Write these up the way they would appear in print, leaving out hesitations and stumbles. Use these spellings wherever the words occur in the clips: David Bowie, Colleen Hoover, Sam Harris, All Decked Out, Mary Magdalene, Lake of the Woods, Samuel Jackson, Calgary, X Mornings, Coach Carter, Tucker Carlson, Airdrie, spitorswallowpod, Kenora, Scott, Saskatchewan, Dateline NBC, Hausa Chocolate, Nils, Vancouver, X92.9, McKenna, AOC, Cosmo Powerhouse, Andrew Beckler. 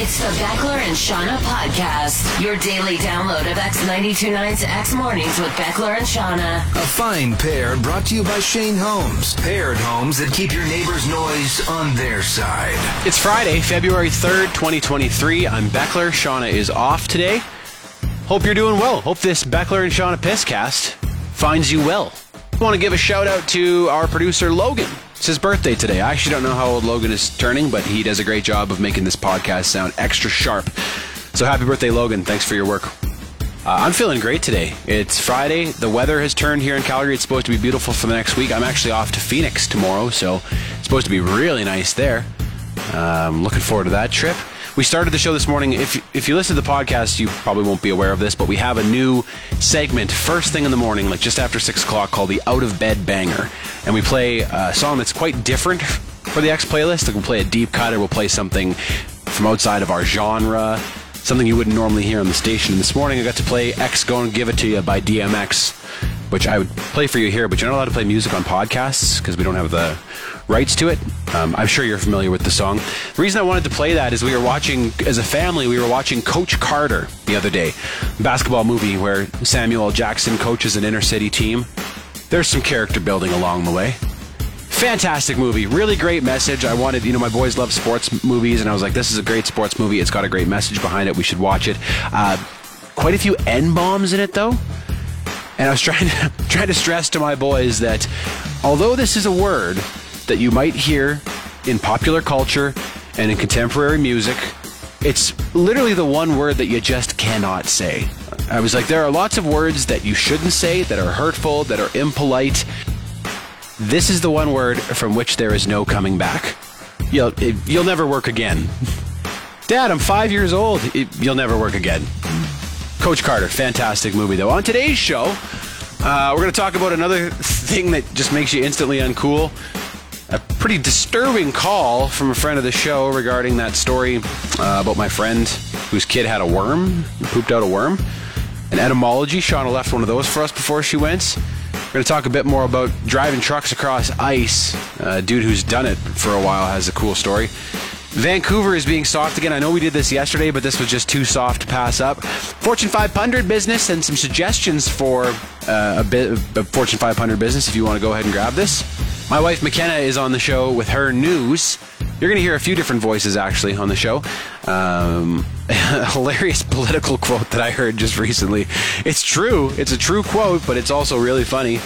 It's the Beckler and Shauna podcast, your daily download of X92.9's X Mornings with Beckler and Shauna. A fine pair brought to you by Shane Holmes. Paired homes that keep your neighbor's noise on their side. It's Friday, February 3rd, 2023. I'm Beckler. Shauna is off today. Hope you're doing well. Hope this Beckler and Shauna Pisscast finds you well. I want to give a shout out to our producer, Logan. It's his birthday today. I actually don't know how old Logan is turning, but he does a great job of making this podcast sound extra sharp. So happy birthday, Logan. Thanks for your work. I'm feeling great today. It's Friday. The weather has turned here in Calgary. It's supposed to be beautiful for the next week. I'm actually off to Phoenix tomorrow, so it's supposed to be really nice there. I'm looking forward to that trip. We started the show this morning. If you listen to the podcast, you probably won't be aware of this, but we have a new segment first thing in the morning, like just after 6 o'clock, called the Out of Bed Banger. And we play a song that's quite different for the X playlist. Like we'll play a deep cut, or we'll play something from outside of our genre, something you wouldn't normally hear on the station. And this morning I got to play X Gonna Give It To You by DMX, which I would play for you here, but you're not allowed to play music on podcasts because we don't have the rights to it. I'm sure you're familiar with the song. The reason I wanted to play that is we were watching, as a family, we were watching Coach Carter the other day, a basketball movie where Samuel Jackson coaches an inner city team. There's some character building along the way. Fantastic movie, really great message. I wanted, my boys love sports movies, and I was like, this is a great sports movie. It's got a great message behind it. We should watch it. Quite a few N-bombs in it, though. And I was trying to stress to my boys that although this is a word that you might hear in popular culture and in contemporary music, it's literally the one word that you just cannot say. I was like, there are lots of words that you shouldn't say, that are hurtful, that are impolite. This is the one word from which there is no coming back. You'll never work again. Dad, I'm 5 years old. You'll never work again. Coach Carter, fantastic movie, though. On today's show, we're going to talk about another thing that just makes you instantly uncool. A pretty disturbing call from a friend of the show regarding that story about my friend whose kid had a worm, pooped out a worm. An etymology. Shauna left one of those for us before she went. We're going to talk a bit more about driving trucks across ice. A dude who's done it for a while has a cool story. Vancouver is being soft again. I know we did this yesterday, but this was just too soft to pass up. Fortune 500 business and some suggestions for a Fortune 500 business if you want to go ahead and grab this. My wife McKenna is on the show with her news. You're going to hear a few different voices, actually, on the show. A hilarious political quote that I heard just recently. It's true. It's a true quote, but it's also really funny.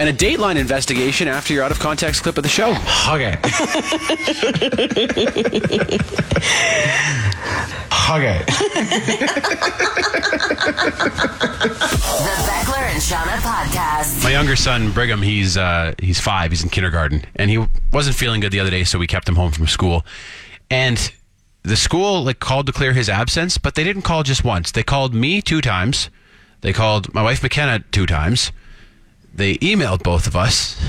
And a Dateline investigation after your out-of-context clip of the show. Okay. Okay. The Beckler and Shauna podcast. My younger son, Brigham, he's five. He's in kindergarten. And he wasn't feeling good the other day, so we kept him home from school. And the school called to clear his absence, but they didn't call just once. They called me two times. They called my wife McKenna two times. They emailed both of us.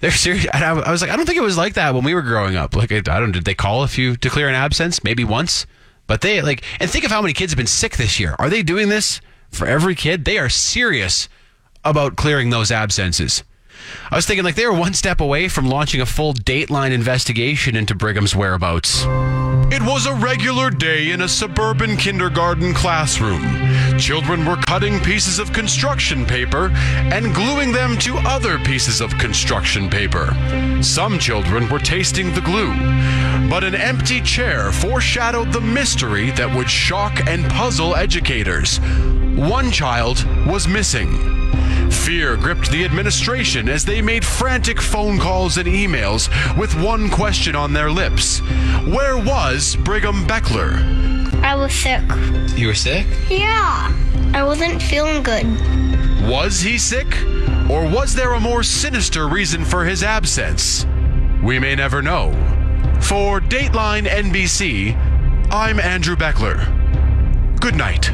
They're serious. And I was like, I don't think it was like that when we were growing up. Did they call if you to clear an absence? Maybe once. But they and think of how many kids have been sick this year. Are they doing this for every kid? They are serious about clearing those absences. I was thinking they were one step away from launching a full Dateline investigation into Brigham's whereabouts. It was a regular day in a suburban kindergarten classroom. Children were cutting pieces of construction paper and gluing them to other pieces of construction paper. Some children were tasting the glue, but an empty chair foreshadowed the mystery that would shock and puzzle educators. One child was missing. Fear gripped the administration as they made frantic phone calls and emails with one question on their lips. Where was Brigham Beckler? I was sick. You were sick? Yeah. I wasn't feeling good. Was he sick? Or was there a more sinister reason for his absence? We may never know. For Dateline NBC, I'm Andrew Beckler. Good night.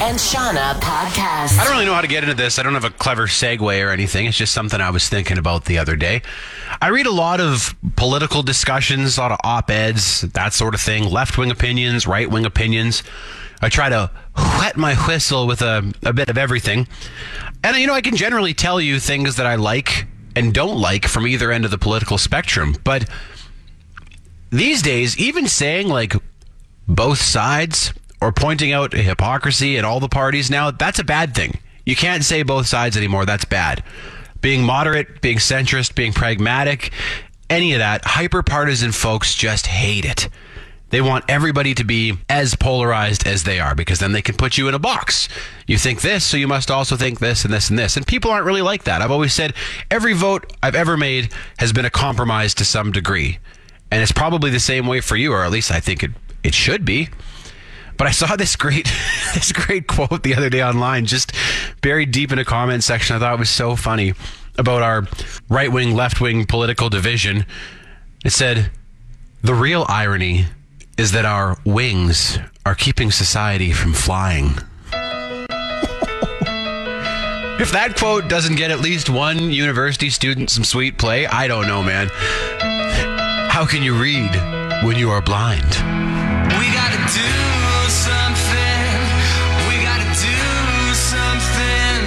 And Shauna podcast. I don't really know how to get into this. I don't have a clever segue or anything. It's just something I was thinking about the other day. I read a lot of political discussions, a lot of op-eds, that sort of thing. Left-wing opinions, right-wing opinions. I try to wet my whistle with a bit of everything. And, I can generally tell you things that I like and don't like from either end of the political spectrum. But these days, even saying like both sides or pointing out hypocrisy at all the parties now, that's a bad thing. You can't say both sides anymore. That's bad. Being moderate, being centrist, being pragmatic, any of that, hyper-partisan folks just hate it. They want everybody to be as polarized as they are, because then they can put you in a box. You think this, so you must also think this and this and this. And people aren't really like that. I've always said every vote I've ever made has been a compromise to some degree. And it's probably the same way for you, or at least I think it should be. But I saw this great quote the other day online, just buried deep in a comment section. I thought it was so funny about our right-wing, left-wing political division. It said, "The real irony is that our wings are keeping society from flying." If that quote doesn't get at least one university student some sweet play, I don't know, man. How can you read when you are blind? We gotta do something. We gotta do something.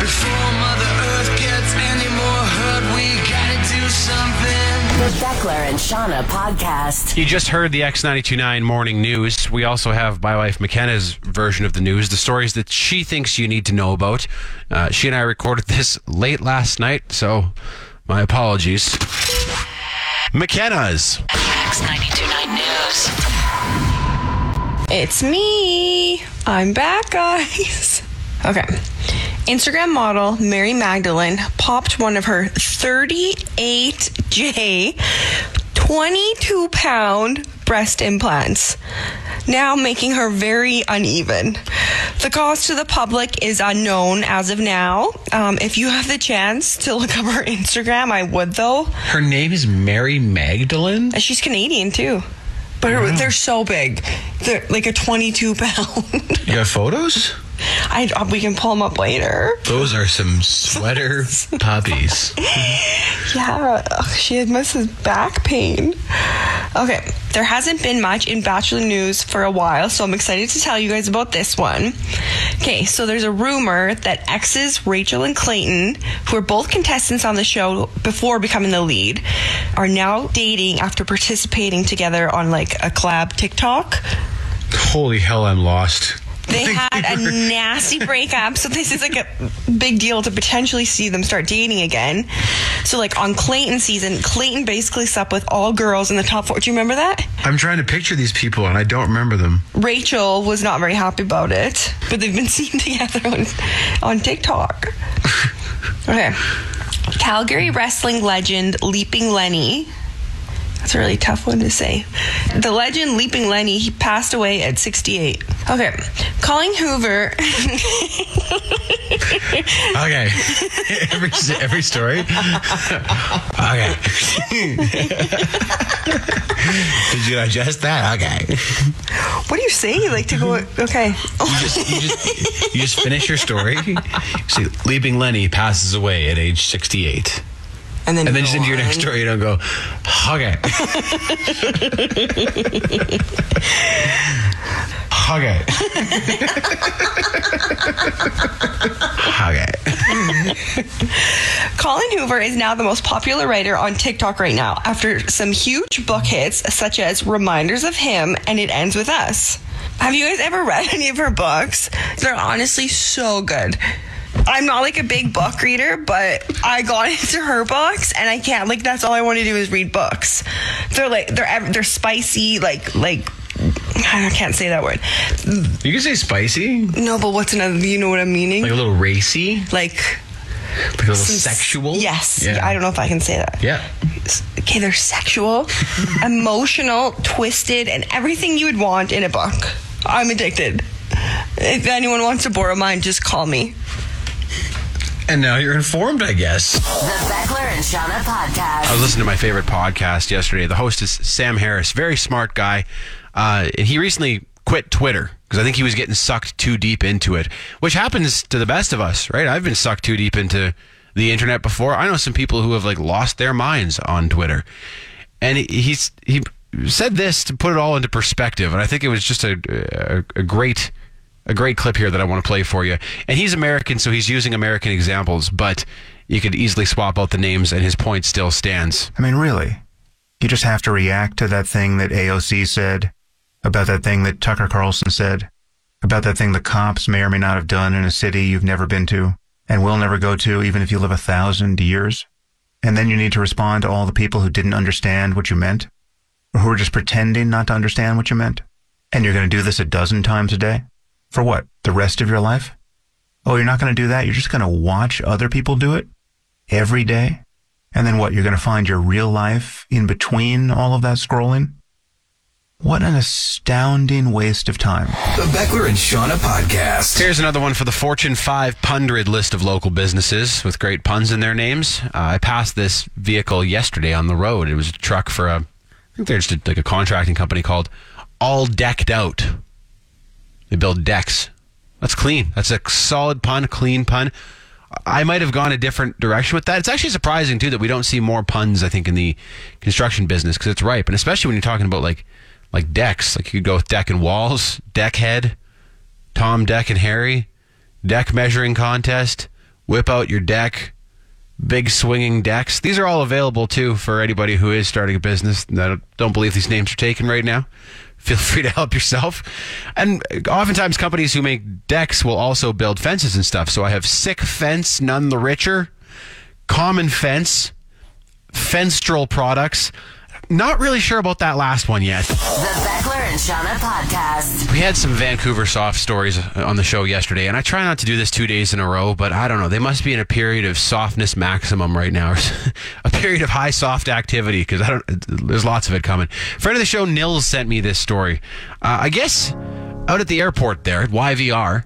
Before Mother Earth gets any more hurt, we gotta do something. The Beckler and Shauna podcast. You just heard the X92.9 morning news. We also have my wife McKenna's version of the news, the stories that she thinks you need to know about. She and I recorded this late last night, so my apologies. McKenna's X92.9 news. It's me. I'm back, guys. Okay. Instagram model Mary Magdalene popped one of her 38J 22-pound breast implants, now making her very uneven. The cost to the public is unknown as of now. If you have the chance to look up her Instagram, I would, though. Her name is Mary Magdalene? And she's Canadian, too. But wow. They're so big. They're like a 22-pound. You got photos? We can pull them up later. Those are some sweater puppies. Yeah, she admits his back pain. Okay, there hasn't been much in Bachelor news for a while, so I'm excited to tell you guys about this one. Okay, so there's a rumor that exes Rachel and Clayton, who are both contestants on the show before becoming the lead, are now dating after participating together on like a collab TikTok. Holy hell, I'm lost. They had a nasty breakup, so this is like a big deal to potentially see them start dating again. So like on Clayton's season, Clayton basically slept with all girls in the top 4. Do you remember that? I'm trying to picture these people and I don't remember them. Rachel was not very happy about it, but they've been seen together on TikTok. Okay. Calgary wrestling legend Leaping Lenny. That's a really tough one to say. The legend Leaping Lenny, he passed away at 68. Okay. Colleen Hoover. Okay. Every story. Okay. Did you digest that? Okay. What do you say? Like to go... Okay. You just finish your story. See, Leaping Lenny passes away at age 68. And then just into your next story, you don't go, okay. Okay. Okay. Colleen Hoover is now the most popular writer on TikTok right now after some huge book hits such as Reminders of Him and It Ends With Us. Have you guys ever read any of her books? They're honestly so good. I'm not like a big book reader, but I got into her books and I can't, like, that's all I want to do is read books. They're like, they're spicy, like, I can't say that word. You can say spicy. No, but what's another, you know what I'm meaning? Like a little racy? Like a little sexual? Yes. Yeah. I don't know if I can say that. Yeah. Okay, they're sexual, emotional, twisted, and everything you would want in a book. I'm addicted. If anyone wants to borrow mine, just call me. And now you're informed, I guess. The Beckler and Shauna podcast. I was listening to my favorite podcast yesterday. The host is Sam Harris, very smart guy. And he recently quit Twitter because I think he was getting sucked too deep into it, which happens to the best of us, right? I've been sucked too deep into the internet before. I know some people who have like lost their minds on Twitter. And he said this to put it all into perspective. And I think it was just a great... A great clip here that I want to play for you. And he's American, so he's using American examples, but you could easily swap out the names and his point still stands. I mean, really, you just have to react to that thing that AOC said, about that thing that Tucker Carlson said, about that thing the cops may or may not have done in a city you've never been to and will never go to, even if you live 1,000 years. And then you need to respond to all the people who didn't understand what you meant, or who are just pretending not to understand what you meant. And you're going to do this 12 times a day? For what? The rest of your life? Oh, you're not going to do that? You're just going to watch other people do it every day? And then what? You're going to find your real life in between all of that scrolling? What an astounding waste of time. The Beckler and Shauna Podcast. Here's another one for the Fortune 500 list of local businesses with great puns in their names. I passed this vehicle yesterday on the road. It was a truck for a, I think they're just like a contracting company called All Decked Out. They build decks. That's clean. That's a solid pun, clean pun. I might have gone a different direction with that. It's actually surprising, too, that we don't see more puns, I think, in the construction business, because it's ripe. And especially when you're talking about, like decks. Like, you could go with deck and walls, deck head, Tom, Deck, and Harry, deck measuring contest, whip out your deck, big swinging decks. These are all available, too, for anybody who is starting a business. I don't believe these names are taken right now. Feel free to help yourself. And oftentimes companies who make decks will also build fences and stuff. So I have Sick Fence, None the Richer, Common Fence, Fenstral Products. Not really sure about that last one yet. The Beckler and Shauna Podcast. We had some Vancouver soft stories on the show yesterday, and I try not to do this 2 days in a row, but I don't know. They must be in a period of softness maximum right now, a period of high soft activity, because there's lots of it coming. Friend of the show, Nils, sent me this story. I guess out at the airport there, at YVR,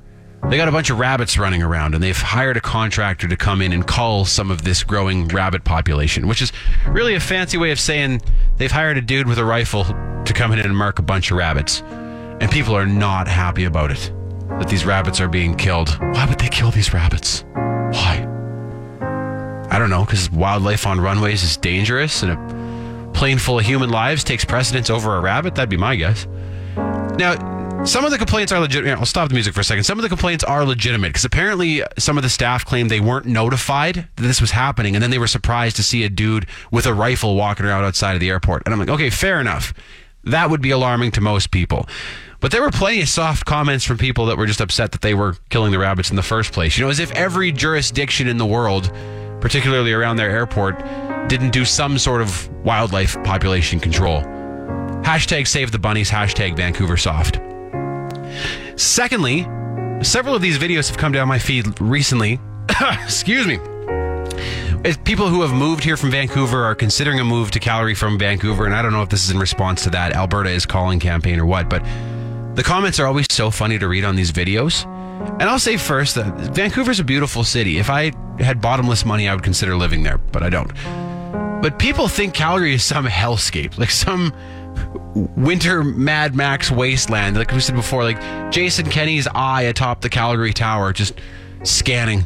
they got a bunch of rabbits running around, and they've hired a contractor to come in and cull some of this growing rabbit population, which is really a fancy way of saying they've hired a dude with a rifle to come in and mark a bunch of rabbits. And people are not happy about it, that these rabbits are being killed. Why would they kill these rabbits? Why? I don't know, because wildlife on runways is dangerous, and a plane full of human lives takes precedence over a rabbit. That'd be my guess. Now, some of the complaints are legitimate. I'll stop the music for a second. Some of the complaints are legitimate, because apparently some of the staff claimed they weren't notified that this was happening, and then they were surprised to see a dude with a rifle walking around outside of the airport. And I'm like, okay, fair enough. That would be alarming to most people. But there were plenty of soft comments from people that were just upset that they were killing the rabbits in the first place. You know, as if every jurisdiction in the world, particularly around their airport, didn't do some sort of wildlife population control. Hashtag save the bunnies, hashtag Vancouver soft. Secondly, several of these videos have come down my feed recently. Excuse me. As people who have moved here from Vancouver are considering a move to Calgary from Vancouver, and I don't know if this is in response to that Alberta is Calling campaign or what, but the comments are always so funny to read on these videos. And I'll say first that Vancouver's a beautiful city. If I had bottomless money, I would consider living there, but I don't. But people think Calgary is some hellscape, like some winter Mad Max wasteland. Like we said before, like Jason Kenney's eye atop the Calgary Tower, just scanning.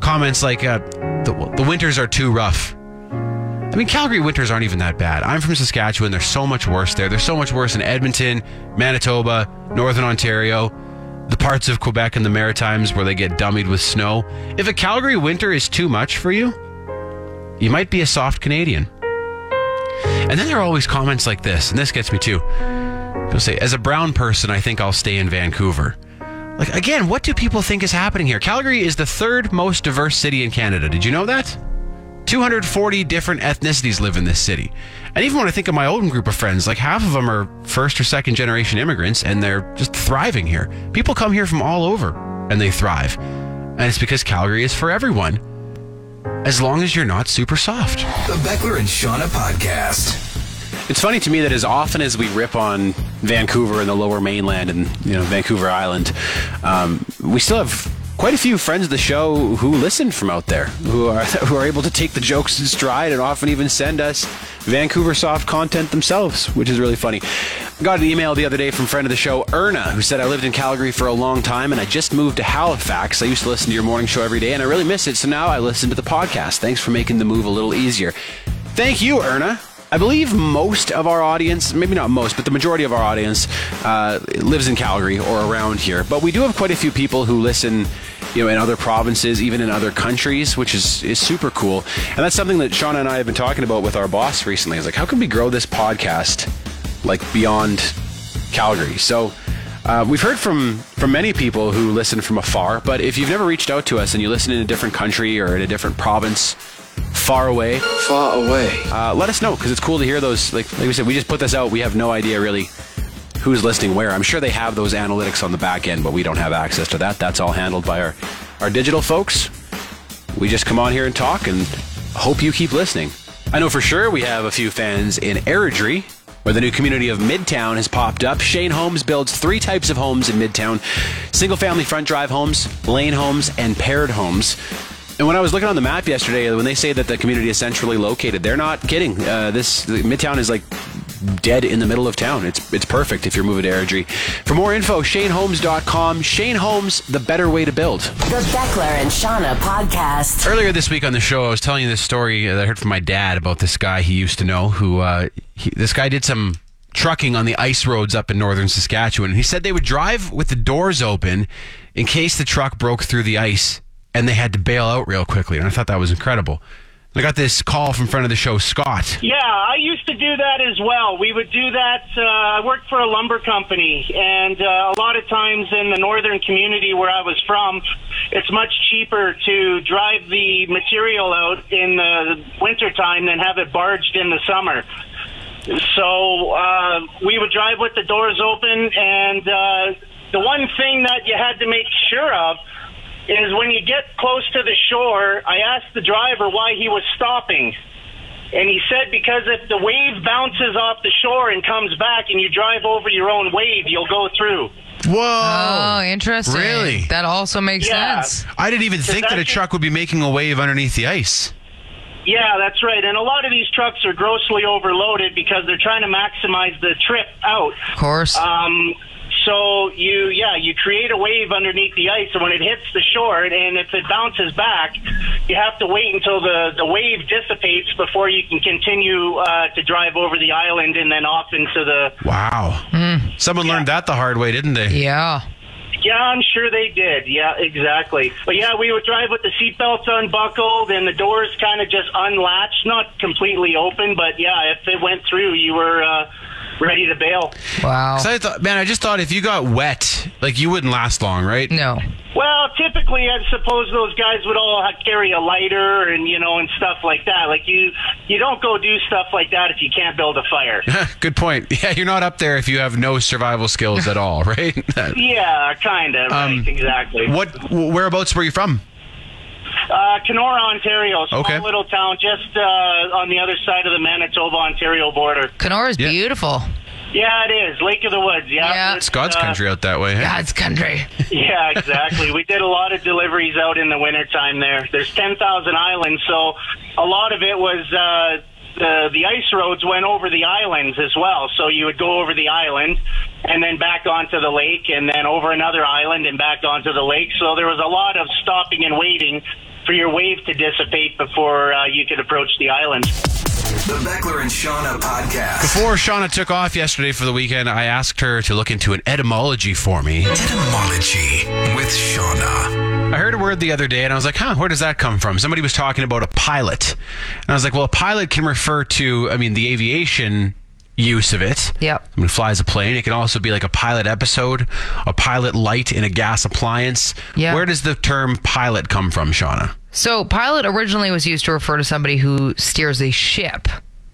Comments like, the winters are too rough. I mean, Calgary winters aren't even that bad. I'm from Saskatchewan. They're so much worse there. They're so much worse in Edmonton, Manitoba, Northern Ontario, the parts of Quebec and the Maritimes where they get dummied with snow. If a Calgary winter is too much for you, you might be a soft Canadian. And then there are always comments like this, and this gets me too. People say, as a brown person, I think I'll stay in Vancouver. Like, again, what do people think is happening here? Calgary is the third most diverse city in Canada. Did you know that? 240 different ethnicities live in this city. And even when I think of my own group of friends, like half of them are first or second generation immigrants, and they're just thriving here. People come here from all over, and they thrive. And it's because Calgary is for everyone. As long as you're not super soft. The Beckler and Shauna Podcast. It's funny to me that as often as we rip on Vancouver and the Lower Mainland and, you know, Vancouver Island, we still have quite a few friends of the show who listen from out there, who are able to take the jokes in stride and often even send us Vancouver soft content themselves, which is really funny. I got an email the other day from a friend of the show, Erna, who said, I lived in Calgary for a long time and I just moved to Halifax. I used to listen to your morning show every day and I really miss it, so now I listen to the podcast. Thanks for making the move a little easier. Thank you, Erna. I believe most of our audience, maybe not most, but the majority of our audience lives in Calgary or around here. But we do have quite a few people who listen you know, in other provinces, even in other countries, which is super cool. And that's something that Shauna and I have been talking about with our boss recently. It's like, how can we grow this podcast like beyond Calgary? So we've heard from many people who listen from afar, but if you've never reached out to us and you listen in a different country or in a different province, far away, let us know, because it's cool to hear those. Like we said, we just put this out. We have no idea really who's listening where. I'm sure they have those analytics on the back end, but we don't have access to that. That's all handled by our digital folks. We just come on here and talk and hope you keep listening. I know for sure we have a few fans in Airdrie, where the new community of Midtown has popped up. Shane Holmes builds 3 types of homes in Midtown: single-family front drive homes, lane homes, and paired homes. And when I was looking on the map yesterday, when they say that the community is centrally located, they're not kidding. Midtown is like dead in the middle of town. It's perfect if you're moving to Airdrie. For more info, shaneholmes.com. Shane Holmes, the better way to build. The Beckler and Shauna podcast. Earlier this week on the show, I was telling you this story that I heard from my dad about this guy he used to know who, this guy did some trucking on the ice roads up in northern Saskatchewan. And he said they would drive with the doors open in case the truck broke through the ice and they had to bail out real quickly. And I thought that was incredible. I got this call from friend of the show, Scott. Yeah, I used to do that as well. We would do that. I worked for a lumber company, and a lot of times in the northern community where I was from, it's much cheaper to drive the material out in the wintertime than have it barged in the summer. So we would drive with the doors open, and the one thing that you had to make sure of is when you get close to the shore, I asked the driver why he was stopping. And he said, because if the wave bounces off the shore and comes back and you drive over your own wave, you'll go through. Whoa. Oh, interesting. Really? That also makes sense. I didn't even think that a truck would be making a wave underneath the ice. Yeah, that's right. And a lot of these trucks are grossly overloaded because they're trying to maximize the trip out. Of course. So you create a wave underneath the ice, and when it hits the shore, and if it bounces back, you have to wait until the wave dissipates before you can continue to drive over the island and then off into the... Wow. Mm. Someone learned that the hard way, didn't they? Yeah. Yeah, I'm sure they did. Yeah, exactly. But yeah, we would drive with the seatbelts unbuckled and the doors kind of just unlatched, not completely open, but yeah, if it went through, you were... ready to bail. Wow. I just thought if you got wet, like, you wouldn't last long, right? No. Well, typically, I suppose those guys would all carry a lighter and, and stuff like that. Like, you don't go do stuff like that if you can't build a fire. Good point. Yeah, you're not up there if you have no survival skills at all, right? Yeah, kind of. Right, exactly. Whereabouts were you from? Kenora, Ontario. Small little town just on the other side of the Manitoba-Ontario border. Kenora's beautiful. Yeah, it is. Lake of the Woods. Yeah. It's God's country out that way. Hey? God's country. Yeah, exactly. We did a lot of deliveries out in the wintertime there. There's 10,000 islands, so a lot of it was... The ice roads went over the islands as well, so you would go over the island and then back onto the lake and then over another island and back onto the lake. So there was a lot of stopping and waiting for your wave to dissipate before you could approach the island. The Beckler and Shauna podcast. Before Shauna took off yesterday for the weekend, I asked her to look into an etymology for me. Etymology with Shauna. I heard a word the other day and I was like, where does that come from? Somebody was talking about a pilot. And I was like, well, a pilot can refer to, the aviation use of it. Yep. It flies a plane. It can also be like a pilot episode, a pilot light in a gas appliance. Yep. Where does the term pilot come from, Shauna? So pilot originally was used to refer to somebody who steers a ship.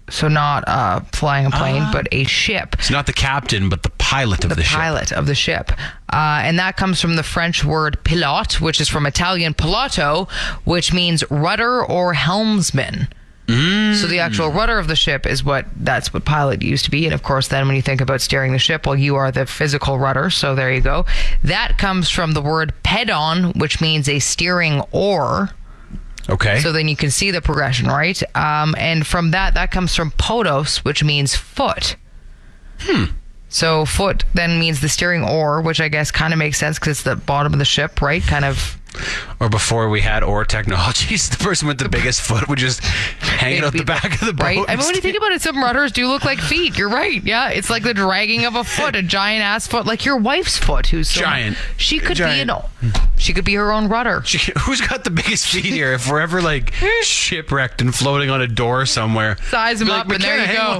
So not flying a plane, but a ship. It's not the captain, but the pilot of the ship. And that comes from the French word pilote, which is from Italian piloto, which means rudder or helmsman. Mm. So the actual rudder of the ship is that's what pilot used to be. And of course, then when you think about steering the ship, well, you are the physical rudder. So there you go. That comes from the word pedon, which means a steering oar. Okay. So then you can see the progression, right? And from that comes from podos, which means foot. So foot then means the steering oar, which I guess kind of makes sense because it's the bottom of the ship, right? Kind of. Or before we had oar technologies, the person with the biggest foot would just hang it out the back of the boat. Right? When you think about it, some rudders do look like feet. You're right. Yeah, it's like the dragging of a foot, a giant ass foot, like your wife's foot, who's giant. She could be an She could be her own rudder. Who's got the biggest feet here? If we're ever like shipwrecked and floating on a door somewhere, size them up, and there you go.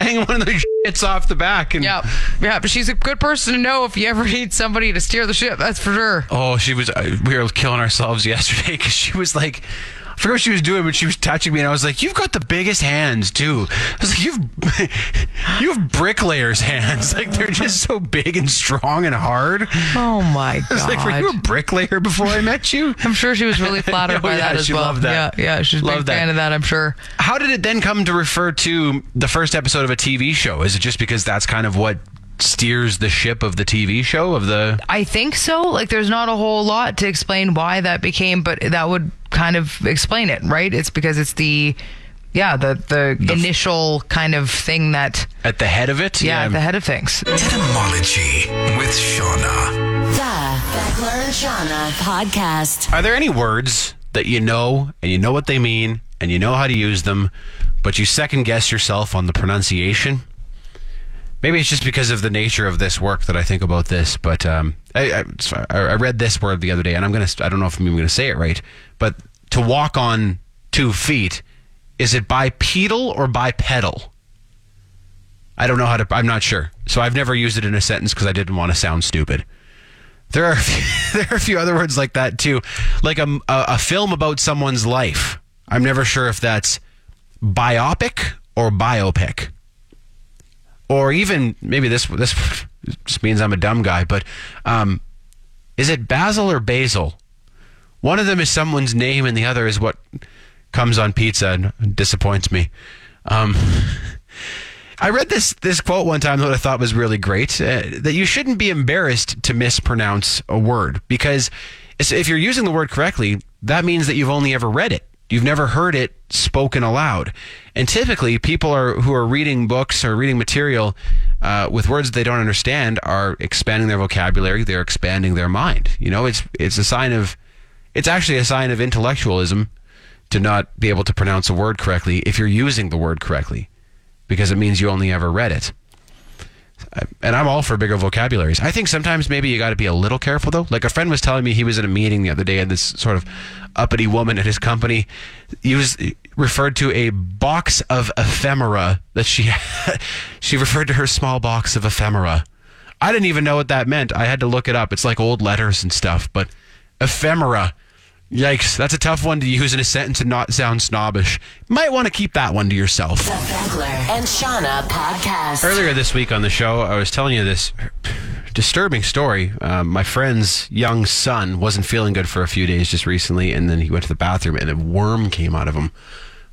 Hang one of those shits off the back. And yeah. But she's a good person to know if you ever need somebody to steer the ship. That's for sure. Oh, she was. We were killing ourselves yesterday because she was like, I forgot what she was doing, but she was touching me, and I was like, "You've got the biggest hands, too." I was like, "You have bricklayers' hands. Like they're just so big and strong and hard." Oh my god! I was like, "Were you a bricklayer before I met you?" I'm sure she was really flattered by that as well. Loved that. Yeah, she's a big fan of that. I'm sure. How did it then come to refer to the first episode of a TV show? Is it just because that's kind of what steers the ship of the TV show of the? I think so. Like, there's not a whole lot to explain why that became, but that would kind of explain it, right? It's because it's the initial kind of thing that at the head of it. Yeah, at the head of things. Etymology with Shauna. The Beckler and Shauna podcast. Are there any words that you know and you know what they mean and you know how to use them, but you second guess yourself on the pronunciation? Maybe it's just because of the nature of this work that I think about this, but I read this word the other day, and I don't know if I'm even going to say it right, but to walk on 2 feet, is it bipedal or bipedal? I don't know how to, I'm not sure. So I've never used it in a sentence because I didn't want to sound stupid. There are a few other words like that too. Like a film about someone's life. I'm never sure if that's biopic or biopic. Or even, maybe this just means I'm a dumb guy, but is it Basil or Basil? One of them is someone's name, and the other is what comes on pizza and disappoints me. I read this quote one time that I thought was really great, that you shouldn't be embarrassed to mispronounce a word, because if you're using the word correctly, that means that you've only ever read it. You've never heard it spoken aloud. And typically, people who are reading books or reading material with words they don't understand are expanding their vocabulary. They're expanding their mind. You know, it's actually a sign of intellectualism to not be able to pronounce a word correctly if you're using the word correctly, because it means you only ever read it. And I'm all for bigger vocabularies. I think sometimes maybe you got to be a little careful, though. Like a friend was telling me he was in a meeting the other day, and this sort of uppity woman at his company referred to a box of ephemera that she had. She referred to her small box of ephemera. I didn't even know what that meant. I had to look it up. It's like old letters and stuff, but ephemera. Yikes, that's a tough one to use in a sentence and not sound snobbish. Might want to keep that one to yourself. The Beckler and Shauna podcast. Earlier this week on the show, I was telling you this disturbing story. My friend's young son wasn't feeling good for a few days just recently, and then he went to the bathroom, and a worm came out of him.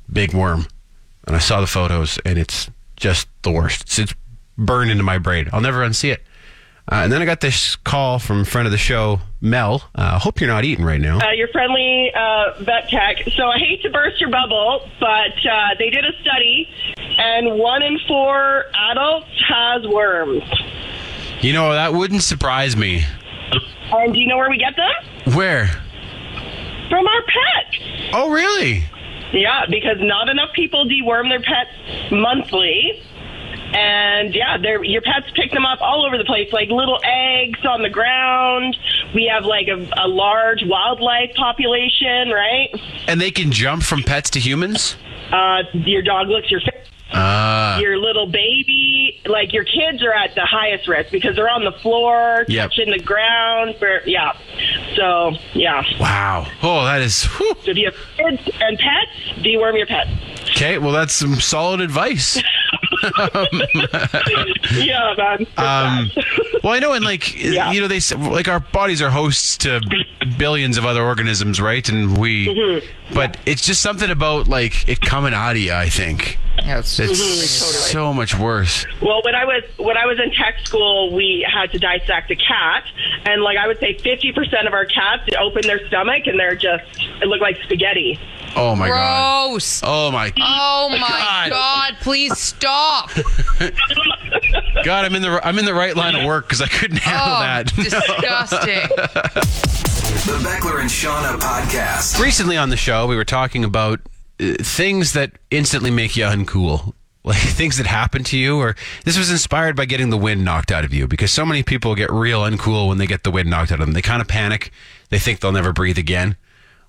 Big worm. And I saw the photos, and it's just the worst. It's burned into my brain. I'll never unsee it. And then I got this call from a friend of the show, Mel. Hope you're not eating right now. Your friendly vet tech. So I hate to burst your bubble, but they did a study, and 1 in 4 adults has worms. You know, that wouldn't surprise me. And do you know where we get them? Where? From our pets. Oh, really? Yeah, because not enough people deworm their pets monthly. And, yeah, your pets pick them up all over the place, like little eggs on the ground. We have, like, a large wildlife population, right? And they can jump from pets to humans? Your dog licks your face. Your little baby. Like, your kids are at the highest risk because they're on the floor, touching the ground. So, yeah. Wow. Oh, that is... Whew. So if you have kids and pets, deworm your pets. Okay, well, that's some solid advice. Yeah, man. Well, I know, and you know, they like our bodies are hosts to billions of other organisms, right? And we, but it's just something about like it coming out of you. I think it's totally so much worse. Well, when I was in tech school, we had to dissect a cat, and like I would say, 50% of our cats open their stomach, and they're just it looked like spaghetti. Oh my god! Gross! Oh my! Oh my god! Please stop! God, I'm in the right line of work because I couldn't handle that. Disgusting. The Beckler and Shauna podcast. Recently on the show, we were talking about things that instantly make you uncool. like things that happened to you, or this was inspired by getting the wind knocked out of you, because so many people get real uncool when they get the wind knocked out of them. They kind of panic. They think they'll never breathe again.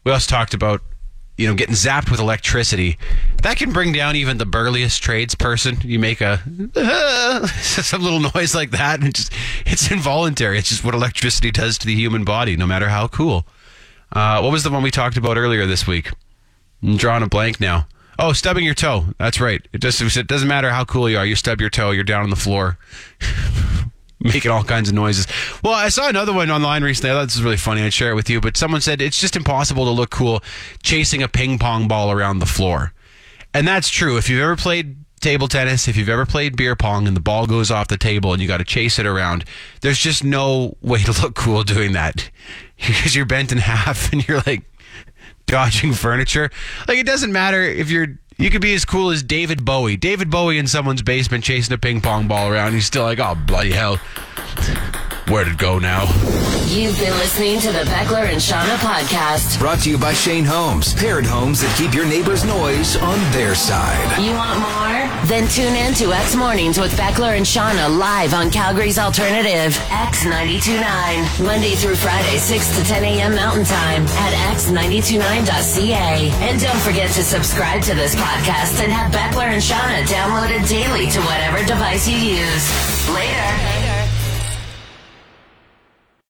We also talked about, you know, getting zapped with electricity. That can bring down even the burliest tradesperson. You make a some little noise like that, and it's involuntary. It's just what electricity does to the human body, no matter how cool. What was the one we talked about earlier this week? I'm drawing a blank now. Oh, stubbing your toe. That's right. It doesn't matter how cool you are. You stub your toe, you're down on the floor, making all kinds of noises. Well, I saw another one online recently. I thought this was really funny. I'd share it with you. But someone said it's just impossible to look cool chasing a ping pong ball around the floor. And that's true. If you've ever played table tennis, if you've ever played beer pong and the ball goes off the table and you got to chase it around, there's just no way to look cool doing that, because you're bent in half and you're like dodging furniture. Like, it doesn't matter if you could be as cool as David Bowie. David Bowie in someone's basement chasing a ping pong ball around. He's still like, oh, bloody hell. Where'd it go now? You've been listening to the Beckler and Shauna podcast. Brought to you by Shane Holmes. Paired homes that keep your neighbor's noise on their side. You want more? Then tune in to X Mornings with Beckler and Shauna live on Calgary's Alternative. X92.9. Monday through Friday, 6 to 10 a.m. Mountain Time at x929.ca. And don't forget to subscribe to this podcast and have Beckler and Shauna downloaded daily to whatever device you use. Later.